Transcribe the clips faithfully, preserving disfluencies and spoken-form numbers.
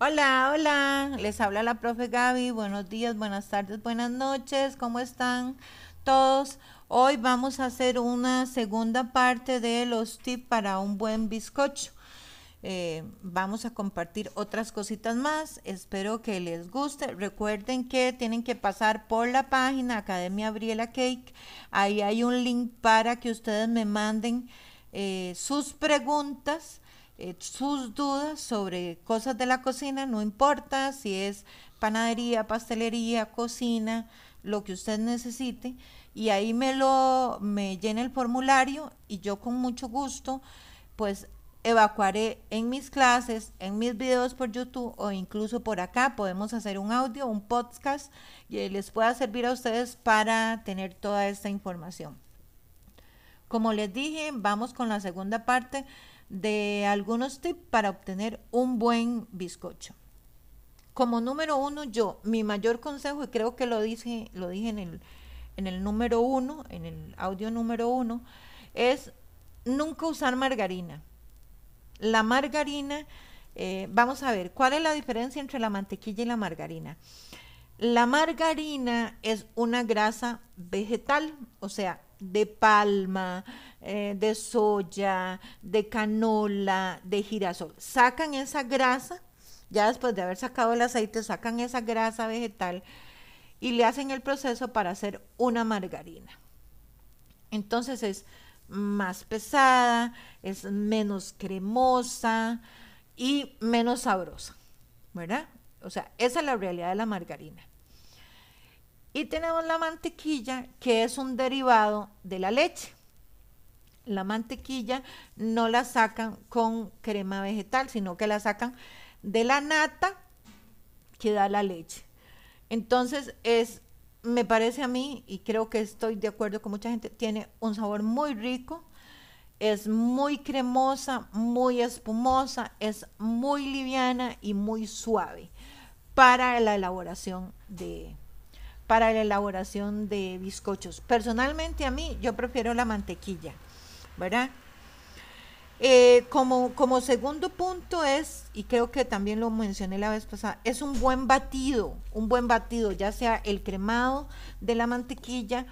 Hola, hola, les habla la profe Gaby, buenos días, buenas tardes, buenas noches, ¿cómo están todos? Hoy vamos a hacer una segunda parte de los tips para un buen bizcocho. Eh, vamos a compartir otras cositas más, espero que les guste. Recuerden que tienen que pasar por la página Academia Abriela Cake, ahí hay un link para que ustedes me manden eh, sus preguntas, sus dudas sobre cosas de la cocina, no importa si es panadería, pastelería, cocina, lo que usted necesite, y ahí me lo me llena el formulario y yo con mucho gusto pues evacuaré en mis clases, en mis videos por YouTube o incluso por acá podemos hacer un audio, un podcast que les pueda servir a ustedes para tener toda esta información. Como les dije, vamos con la segunda parte de algunos tips para obtener un buen bizcocho. Como número uno, yo, mi mayor consejo, y creo que lo dije, lo dije en el, en el número uno, en el audio número uno, es nunca usar margarina. La margarina, eh, vamos a ver, ¿cuál es la diferencia entre la mantequilla y la margarina? La margarina es una grasa vegetal, o sea, de palma, eh, de soya, de canola, de girasol. Sacan esa grasa, ya después de haber sacado el aceite, sacan esa grasa vegetal y le hacen el proceso para hacer una margarina. Entonces es más pesada, es menos cremosa y menos sabrosa, ¿verdad? O sea, esa es la realidad de la margarina. Y tenemos la mantequilla, que es un derivado de la leche. La mantequilla no la sacan con crema vegetal, sino que la sacan de la nata que da la leche. Entonces, es, me parece a mí, y creo que estoy de acuerdo con mucha gente, tiene un sabor muy rico, es muy cremosa, muy espumosa, es muy liviana y muy suave para la elaboración de... para la elaboración de bizcochos. Personalmente a mí, yo prefiero la mantequilla, ¿verdad? Eh, como, como segundo punto es, y creo que también lo mencioné la vez pasada, es un buen batido, un buen batido, ya sea el cremado de la mantequilla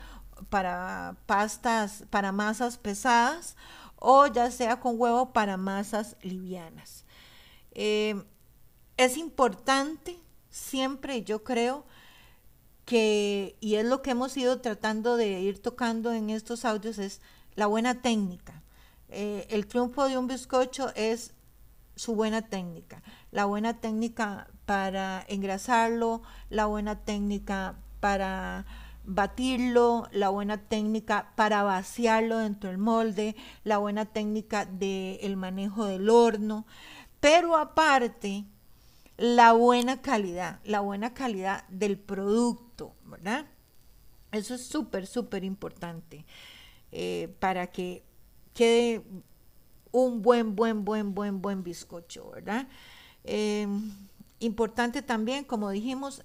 para pastas, para masas pesadas, o ya sea con huevo para masas livianas. Eh, es importante siempre, yo creo, que, y es lo que hemos ido tratando de ir tocando en estos audios, es la buena técnica. Eh, el triunfo de un bizcocho es su buena técnica, la buena técnica para engrasarlo, la buena técnica para batirlo, la buena técnica para vaciarlo dentro del molde, la buena técnica del manejo del horno, pero aparte la buena calidad, la buena calidad del producto, ¿verdad? Eso es súper, súper importante eh, para que quede un buen, buen, buen, buen, buen bizcocho, ¿verdad? Eh, importante también, como dijimos,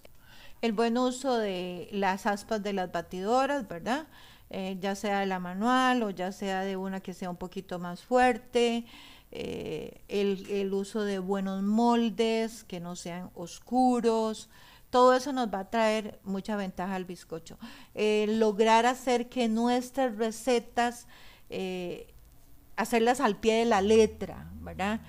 el buen uso de las aspas de las batidoras, ¿verdad? Eh, ya sea de la manual o ya sea de una que sea un poquito más fuerte. Eh, el, el uso de buenos moldes que no sean oscuros, todo eso nos va a traer mucha ventaja al bizcocho. Eh, lograr hacer que nuestras recetas, eh, hacerlas al pie de la letra, ¿verdad?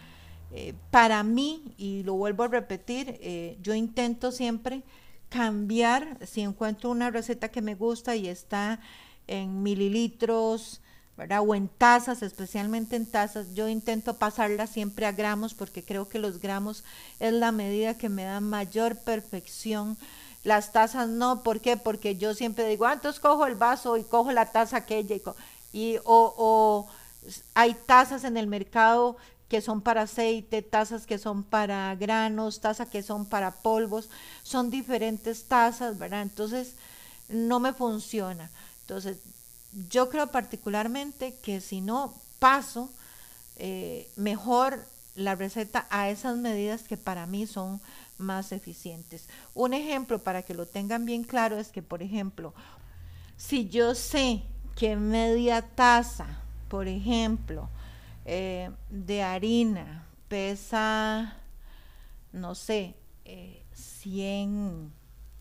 Eh, para mí, y lo vuelvo a repetir, eh, yo intento siempre cambiar, si encuentro una receta que me gusta y está en mililitros, ¿verdad? O en tazas, especialmente en tazas, yo intento pasarla siempre a gramos porque creo que los gramos es la medida que me da mayor perfección. Las tazas no, ¿por qué? Porque yo siempre digo, ah, entonces cojo el vaso y cojo la taza aquella. Y, y, o, o hay tazas en el mercado que son para aceite, tazas que son para granos, tazas que son para polvos, son diferentes tazas, ¿verdad? Entonces no me funciona. Entonces, yo creo particularmente que si no paso eh, mejor la receta a esas medidas que para mí son más eficientes. Un ejemplo para que lo tengan bien claro es que, por ejemplo, si yo sé que media taza, por ejemplo, eh, de harina pesa no sé, eh, cien,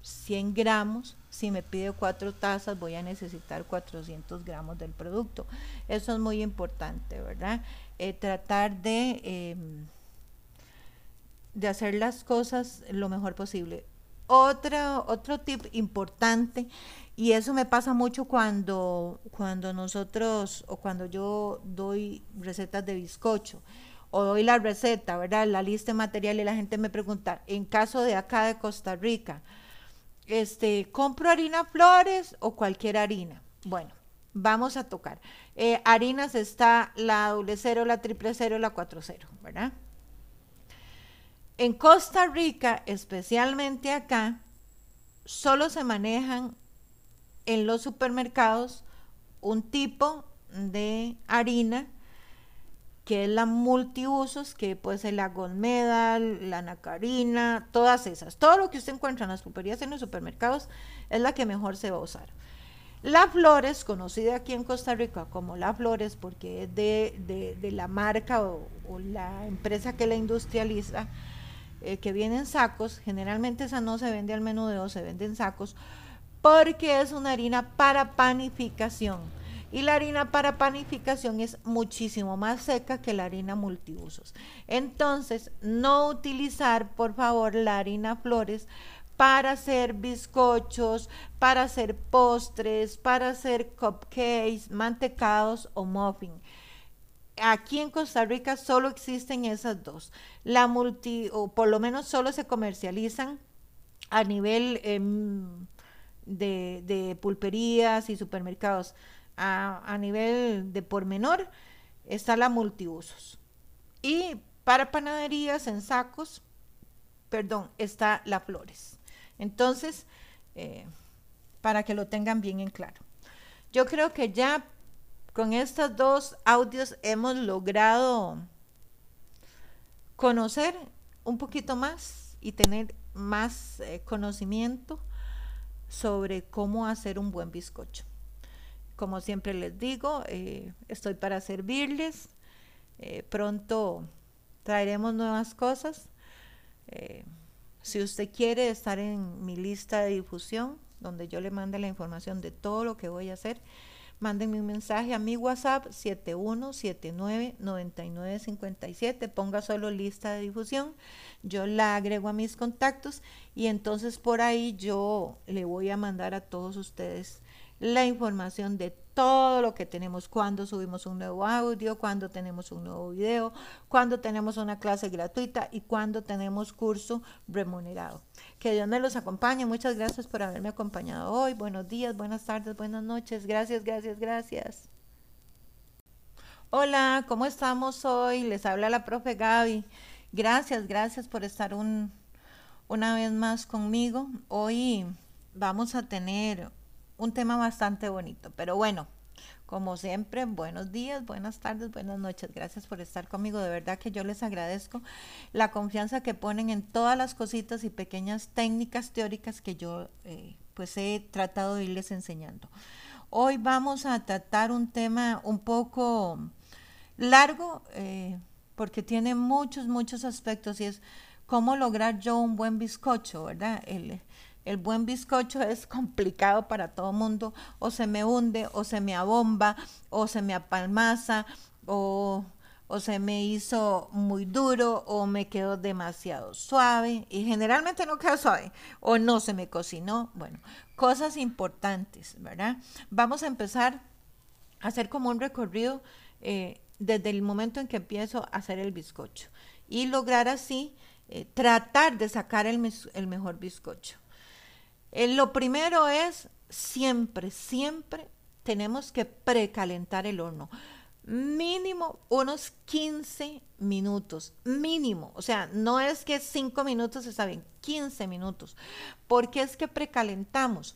cien gramos, si me pide cuatro tazas voy a necesitar cuatrocientos gramos del producto. Eso es muy importante, ¿verdad? Eh, tratar de, eh, de hacer las cosas lo mejor posible. Otro, otro tip importante, y eso me pasa mucho cuando, cuando nosotros o cuando yo doy recetas de bizcocho, o doy la receta, ¿verdad? La lista de material, y la gente me pregunta, en caso de acá de Costa Rica, este, ¿compro harina Flores o cualquier harina? Bueno, vamos a tocar. Eh, harinas está la doble cero, la triple cero, la cuatro cero, ¿verdad? En Costa Rica, especialmente acá, solo se manejan en los supermercados un tipo de harina que es la multiusos, que puede ser la Gold Medal, la Nacarina, todas esas. Todo lo que usted encuentra en las pulperías, en los supermercados, es la que mejor se va a usar. La Flores, conocida aquí en Costa Rica como la Flores, porque es de, de, de la marca o, o la empresa que la industrializa, eh, que viene en sacos. Generalmente esa no se vende al menudeo, se vende en sacos, porque es una harina para panificación. Y la harina para panificación es muchísimo más seca que la harina multiusos. Entonces, no utilizar, por favor, la harina Flores para hacer bizcochos, para hacer postres, para hacer cupcakes, mantecados o muffin. Aquí en Costa Rica solo existen esas dos. La multi, o por lo menos solo se comercializan a nivel eh, de, de pulperías y supermercados. A, a nivel de por menor está la multiusos, y para panaderías en sacos, perdón, está la Flores. Entonces, eh, para que lo tengan bien en claro, yo creo que ya con estos dos audios hemos logrado conocer un poquito más y tener más eh, conocimiento sobre cómo hacer un buen bizcocho. Como siempre les digo, eh, estoy para servirles. Eh, pronto traeremos nuevas cosas. Eh, si usted quiere estar en mi lista de difusión, donde yo le mande la información de todo lo que voy a hacer, mándenme un mensaje a mi WhatsApp siete uno siete nueve, nueve nueve cinco siete. Ponga solo lista de difusión. Yo la agrego a mis contactos y entonces por ahí yo le voy a mandar a todos ustedes la información de todo lo que tenemos, cuando subimos un nuevo audio, cuando tenemos un nuevo video, cuando tenemos una clase gratuita y cuando tenemos curso remunerado. Que Dios me los acompañe. Muchas gracias por haberme acompañado hoy. Buenos días, buenas tardes, buenas noches. Gracias, gracias, gracias. Hola, ¿cómo estamos hoy? Les habla la profe Gaby. Gracias, gracias por estar un, una vez más conmigo. Hoy vamos a tener un tema bastante bonito, pero bueno, como siempre, buenos días, buenas tardes, buenas noches. Gracias por estar conmigo, de verdad que yo les agradezco la confianza que ponen en todas las cositas y pequeñas técnicas teóricas que yo eh, pues he tratado de irles enseñando. Hoy vamos a tratar un tema un poco largo, eh, porque tiene muchos, muchos aspectos, y es cómo lograr yo un buen bizcocho, ¿verdad? El... El buen bizcocho es complicado para todo mundo, o se me hunde, o se me abomba, o se me apalmaza, o, o se me hizo muy duro, o me quedó demasiado suave, y generalmente no queda suave, o no se me cocinó. Bueno, cosas importantes, ¿verdad? Vamos a empezar a hacer como un recorrido eh, desde el momento en que empiezo a hacer el bizcocho, y lograr así eh, tratar de sacar el, el mejor bizcocho. Eh, lo primero es, siempre, siempre tenemos que precalentar el horno. Mínimo unos quince minutos, mínimo. O sea, no es que cinco minutos está bien, quince minutos. ¿Por qué es que precalentamos?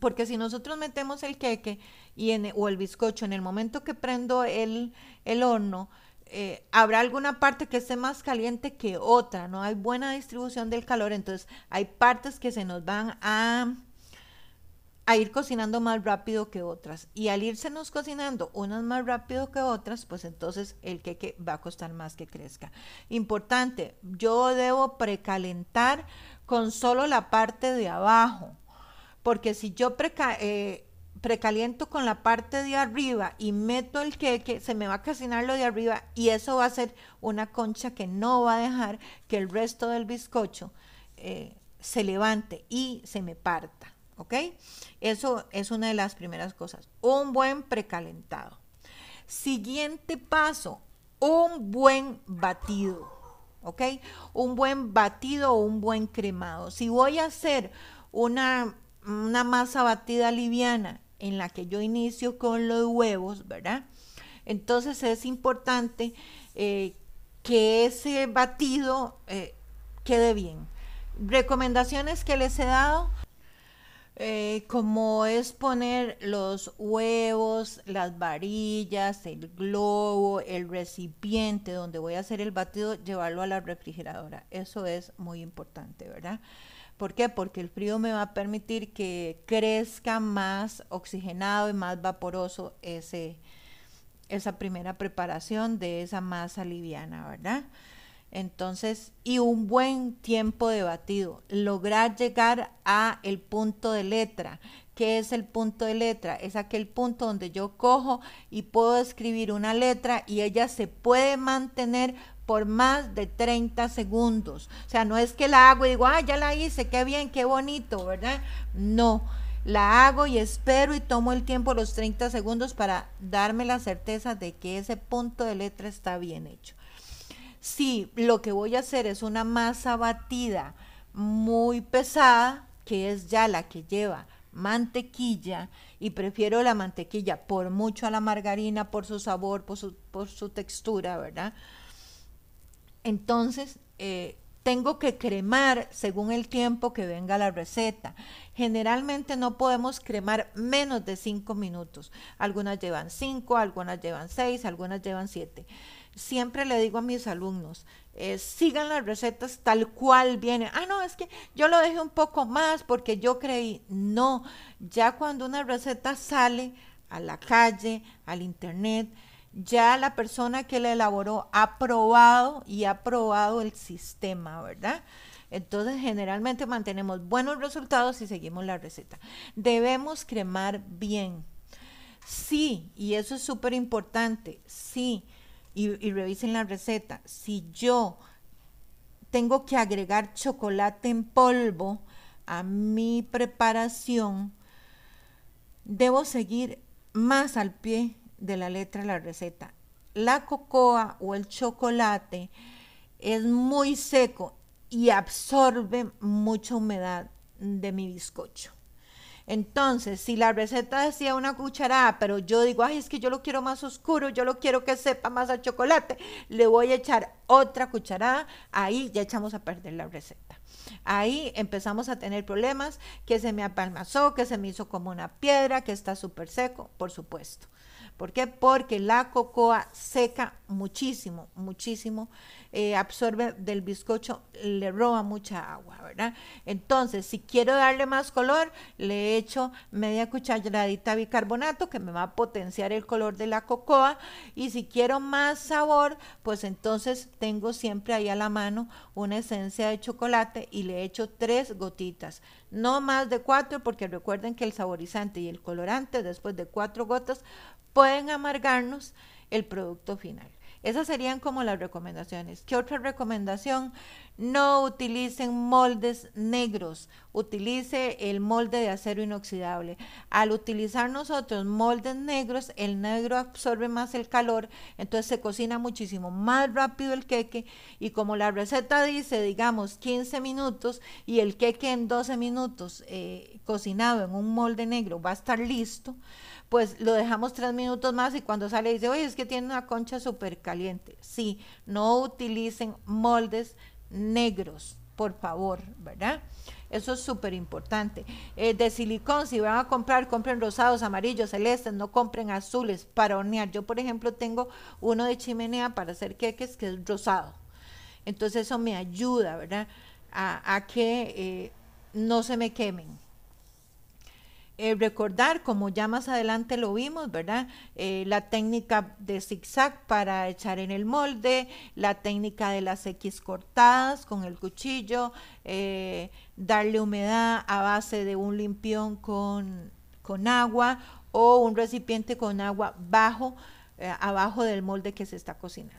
Porque si nosotros metemos el queque y en, o el bizcocho en el momento que prendo el, el horno, Eh, habrá alguna parte que esté más caliente que otra, no hay buena distribución del calor, entonces hay partes que se nos van a, a ir cocinando más rápido que otras, y al irsenos cocinando unas más rápido que otras, pues entonces el queque va a costar más que crezca. Importante, yo debo precalentar con solo la parte de abajo, porque si yo preca eh, precaliento con la parte de arriba y meto el queque, se me va a cocinar lo de arriba, y eso va a ser una concha que no va a dejar que el resto del bizcocho eh, se levante y se me parta. ¿Ok? Eso es una de las primeras cosas. Un buen precalentado. Siguiente paso, un buen batido. ¿Ok? Un buen batido o un buen cremado. Si voy a hacer una, una masa batida liviana en la que yo inicio con los huevos, ¿verdad? Entonces es importante eh, que ese batido eh, quede bien. Recomendaciones que les he dado. Eh, como es poner los huevos, las varillas, el globo, el recipiente donde voy a hacer el batido, llevarlo a la refrigeradora. Eso es muy importante, ¿verdad? ¿Por qué? Porque el frío me va a permitir que crezca más oxigenado y más vaporoso ese, esa primera preparación de esa masa liviana, ¿verdad? Entonces, y un buen tiempo de batido, lograr llegar a el punto de letra. ¿Qué es el punto de letra? Es aquel punto donde yo cojo y puedo escribir una letra y ella se puede mantener por más de treinta segundos. O sea, no es que la hago y digo, ah, ya la hice, qué bien, qué bonito, ¿verdad? No, la hago y espero y tomo el tiempo, los treinta segundos, para darme la certeza de que ese punto de letra está bien hecho. Si lo que voy a hacer es una masa batida muy pesada, que es ya la que lleva mantequilla, y prefiero la mantequilla por mucho a la margarina por su sabor, por su, por su textura, ¿verdad? Entonces eh, tengo que cremar según el tiempo que venga la receta. Generalmente no podemos cremar menos de cinco minutos. Algunas llevan cinco, algunas llevan seis, algunas llevan siete. Siempre le digo a mis alumnos, eh, sigan las recetas tal cual vienen. Ah, no, es que yo lo dejé un poco más porque yo creí. No, ya cuando una receta sale a la calle, al internet, ya la persona que la elaboró ha probado y ha probado el sistema, ¿verdad? Entonces, generalmente mantenemos buenos resultados si seguimos la receta. Debemos cremar bien. Sí, y eso es súper importante, sí. Y, y revisen la receta. Si yo tengo que agregar chocolate en polvo a mi preparación, debo seguir más al pie de la letra la receta. La cocoa o el chocolate es muy seco y absorbe mucha humedad de mi bizcocho. Entonces, si la receta decía una cucharada, pero yo digo, ay, es que yo lo quiero más oscuro, yo lo quiero que sepa más a chocolate, le voy a echar otra cucharada, ahí ya echamos a perder la receta. Ahí empezamos a tener problemas, que se me apalmazó, que se me hizo como una piedra, que está súper seco, por supuesto. ¿Por qué? Porque la cocoa seca muchísimo, muchísimo, eh, absorbe del bizcocho, le roba mucha agua, ¿verdad? Entonces, si quiero darle más color, le echo media cucharadita de bicarbonato, que me va a potenciar el color de la cocoa, y si quiero más sabor, pues entonces tengo siempre ahí a la mano una esencia de chocolate y le echo tres gotitas, no más de cuatro, porque recuerden que el saborizante y el colorante después de cuatro gotas pueden amargarnos el producto final. Esas serían como las recomendaciones. ¿Qué otra recomendación? No utilicen moldes negros, utilice el molde de acero inoxidable. Al utilizar nosotros moldes negros, el negro absorbe más el calor, entonces se cocina muchísimo más rápido el queque, y como la receta dice, digamos quince minutos, y el queque en doce minutos eh, cocinado en un molde negro va a estar listo, pues lo dejamos tres minutos más y cuando sale dice, oye, es que tiene una concha súper caliente. Sí, no utilicen moldes negros, por favor, ¿verdad? Eso es súper importante. Eh, de silicón, si van a comprar, compren rosados, amarillos, celestes, no compren azules para hornear. Yo, por ejemplo, tengo uno de chimenea para hacer queques que es rosado. Entonces eso me ayuda, ¿verdad? A, a que eh, no se me quemen. Eh, recordar, como ya más adelante lo vimos, ¿verdad? Eh, la técnica de zigzag para echar en el molde, la técnica de las X cortadas con el cuchillo, eh, darle humedad a base de un limpión con, con agua o un recipiente con agua bajo, eh, abajo del molde que se está cocinando.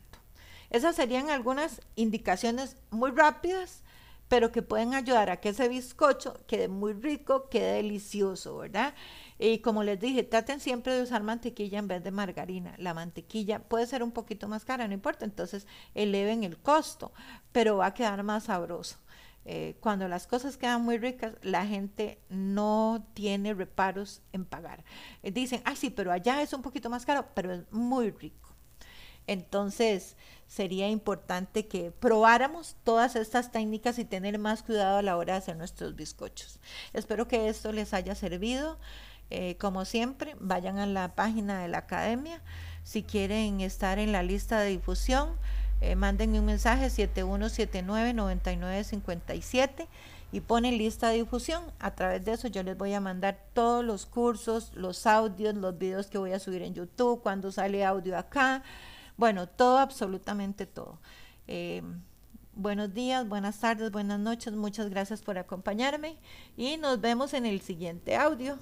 Esas serían algunas indicaciones muy rápidas, pero que pueden ayudar a que ese bizcocho quede muy rico, quede delicioso, ¿verdad? Y como les dije, traten siempre de usar mantequilla en vez de margarina. La mantequilla puede ser un poquito más cara, no importa, entonces eleven el costo, pero va a quedar más sabroso. Eh, cuando las cosas quedan muy ricas, la gente no tiene reparos en pagar. Eh, dicen, ah, sí, pero allá es un poquito más caro, pero es muy rico. Entonces, sería importante que probáramos todas estas técnicas y tener más cuidado a la hora de hacer nuestros bizcochos. Espero que esto les haya servido. Eh, como siempre, vayan a la página de la Academia. Si quieren estar en la lista de difusión, eh, mándenme un mensaje siete uno siete nueve, nueve nueve cinco siete y ponen lista de difusión. A través de eso yo les voy a mandar todos los cursos, los audios, los videos que voy a subir en YouTube, cuando sale audio acá. Bueno, todo, absolutamente todo. Eh, buenos días, buenas tardes, buenas noches. Muchas gracias por acompañarme y nos vemos en el siguiente audio.